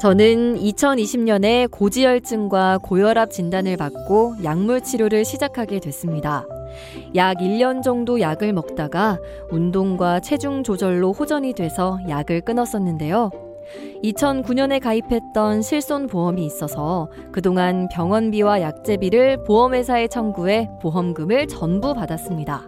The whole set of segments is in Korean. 저는 2020년에 고지혈증과 고혈압 진단을 받고 약물 치료를 시작하게 됐습니다. 약 1년 정도 약을 먹다가 운동과 체중 조절로 호전이 돼서 약을 끊었었는데요. 2009년에 가입했던 실손보험이 있어서 그동안 병원비와 약제비를 보험회사에 청구해 보험금을 전부 받았습니다.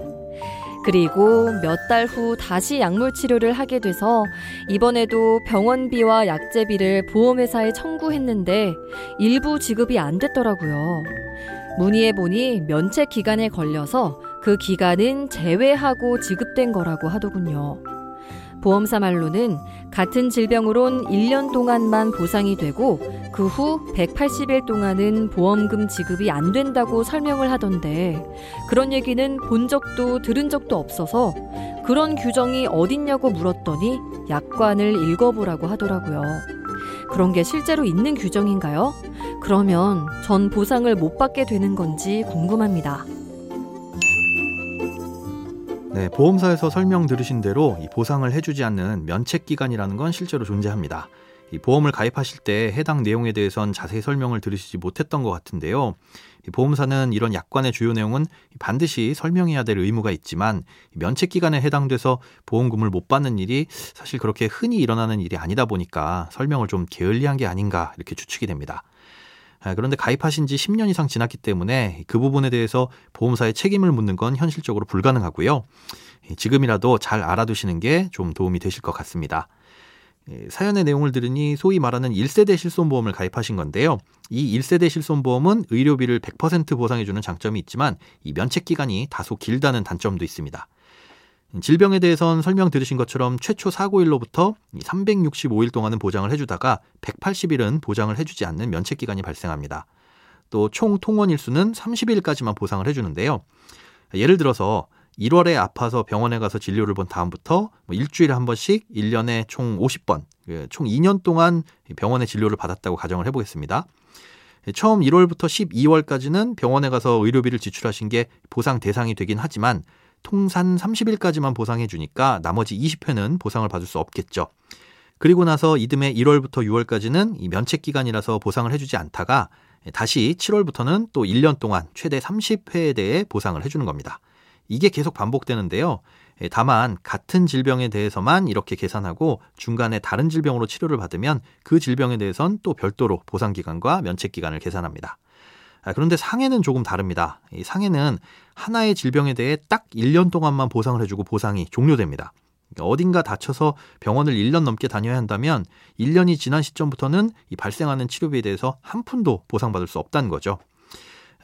그리고 몇 달 후 다시 약물치료를 하게 돼서 이번에도 병원비와 약제비를 보험회사에 청구했는데 일부 지급이 안 됐더라고요. 문의해보니 면책기간에 걸려서 그 기간은 제외하고 지급된 거라고 하더군요. 보험사 말로는 같은 질병으론 1년 동안만 보상이 되고 그 후 180일 동안은 보험금 지급이 안 된다고 설명을 하던데, 그런 얘기는 본 적도 들은 적도 없어서 그런 규정이 어딨냐고 물었더니 약관을 읽어보라고 하더라고요. 그런 게 실제로 있는 규정인가요? 그러면 전 보상을 못 받게 되는 건지 궁금합니다. 네, 보험사에서 설명 들으신 대로 이 보상을 해주지 않는 면책기간이라는 건 실제로 존재합니다. 이 보험을 가입하실 때 해당 내용에 대해선 자세히 설명을 들으시지 못했던 것 같은데요. 이 보험사는 이런 약관의 주요 내용은 반드시 설명해야 될 의무가 있지만, 면책기간에 해당돼서 보험금을 못 받는 일이 사실 그렇게 흔히 일어나는 일이 아니다 보니까 설명을 좀 게을리한 게 아닌가 이렇게 추측이 됩니다. 그런데 가입하신 지 10년 이상 지났기 때문에 그 부분에 대해서 보험사에 책임을 묻는 건 현실적으로 불가능하고요. 지금이라도 잘 알아두시는 게 좀 도움이 되실 것 같습니다. 사연의 내용을 들으니 소위 말하는 1세대 실손보험을 가입하신 건데요. 이 1세대 실손보험은 의료비를 100% 보상해주는 장점이 있지만 이 면책기간이 다소 길다는 단점도 있습니다. 질병에 대해선 설명 들으신 것처럼 최초 사고일로부터 365일 동안은 보장을 해주다가 180일은 보장을 해주지 않는 면책기간이 발생합니다. 또 총 통원일수는 30일까지만 보상을 해주는데요. 예를 들어서 1월에 아파서 병원에 가서 진료를 본 다음부터 일주일에 한 번씩 1년에 총 50번, 총 2년 동안 병원에 진료를 받았다고 가정을 해보겠습니다. 처음 1월부터 12월까지는 병원에 가서 의료비를 지출하신 게 보상 대상이 되긴 하지만 통산 30일까지만 보상해 주니까 나머지 20회는 보상을 받을 수 없겠죠. 그리고 나서 이듬해 1월부터 6월까지는 이 면책기간이라서 보상을 해주지 않다가 다시 7월부터는 또 1년 동안 최대 30회에 대해 보상을 해주는 겁니다. 이게 계속 반복되는데요. 다만 같은 질병에 대해서만 이렇게 계산하고 중간에 다른 질병으로 치료를 받으면 그 질병에 대해선 또 별도로 보상기간과 면책기간을 계산합니다. 그런데 상해는 조금 다릅니다. 이 상해는 하나의 질병에 대해 딱 1년 동안만 보상을 해주고 보상이 종료됩니다. 어딘가 다쳐서 병원을 1년 넘게 다녀야 한다면 1년이 지난 시점부터는 이 발생하는 치료비에 대해서 한 푼도 보상받을 수 없다는 거죠.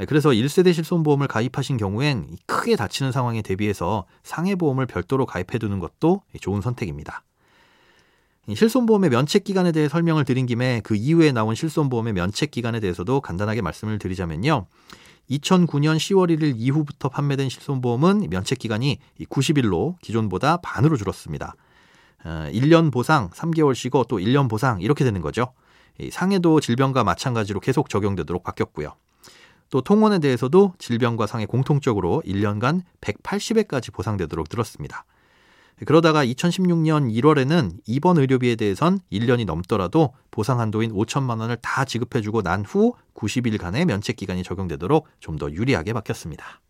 그래서 1세대 실손보험을 가입하신 경우엔 크게 다치는 상황에 대비해서 상해보험을 별도로 가입해두는 것도 좋은 선택입니다. 실손보험의 면책기간에 대해 설명을 드린 김에 그 이후에 나온 실손보험의 면책기간에 대해서도 간단하게 말씀을 드리자면요. 2009년 10월 1일 이후부터 판매된 실손보험은 면책기간이 90일로 기존보다 반으로 줄었습니다. 1년 보상, 3개월 쉬고 또 1년 보상 이렇게 되는 거죠. 상해도 질병과 마찬가지로 계속 적용되도록 바뀌었고요. 또 통원에 대해서도 질병과 상해 공통적으로 1년간 180회까지 보상되도록 늘었습니다. 그러다가 2016년 1월에는 입원 의료비에 대해선 1년이 넘더라도 보상 한도인 5천만 원을 다 지급해주고 난 후 90일간의 면책기간이 적용되도록 좀 더 유리하게 바뀌었습니다.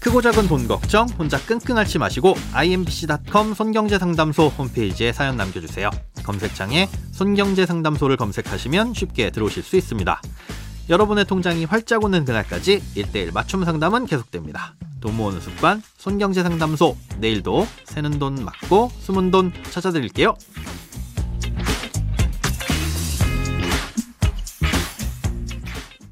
크고 작은 돈 걱정 혼자 끙끙 앓지 마시고 imbc.com 손경제상담소 홈페이지에 사연 남겨주세요. 검색창에 손경제상담소를 검색하시면 쉽게 들어오실 수 있습니다. 여러분의 통장이 활짝 오는 그날까지 1:1 맞춤 상담은 계속됩니다. 돈 모으는 습관 손경제 상담소. 내일도 새는 돈 막고 숨은 돈 찾아드릴게요.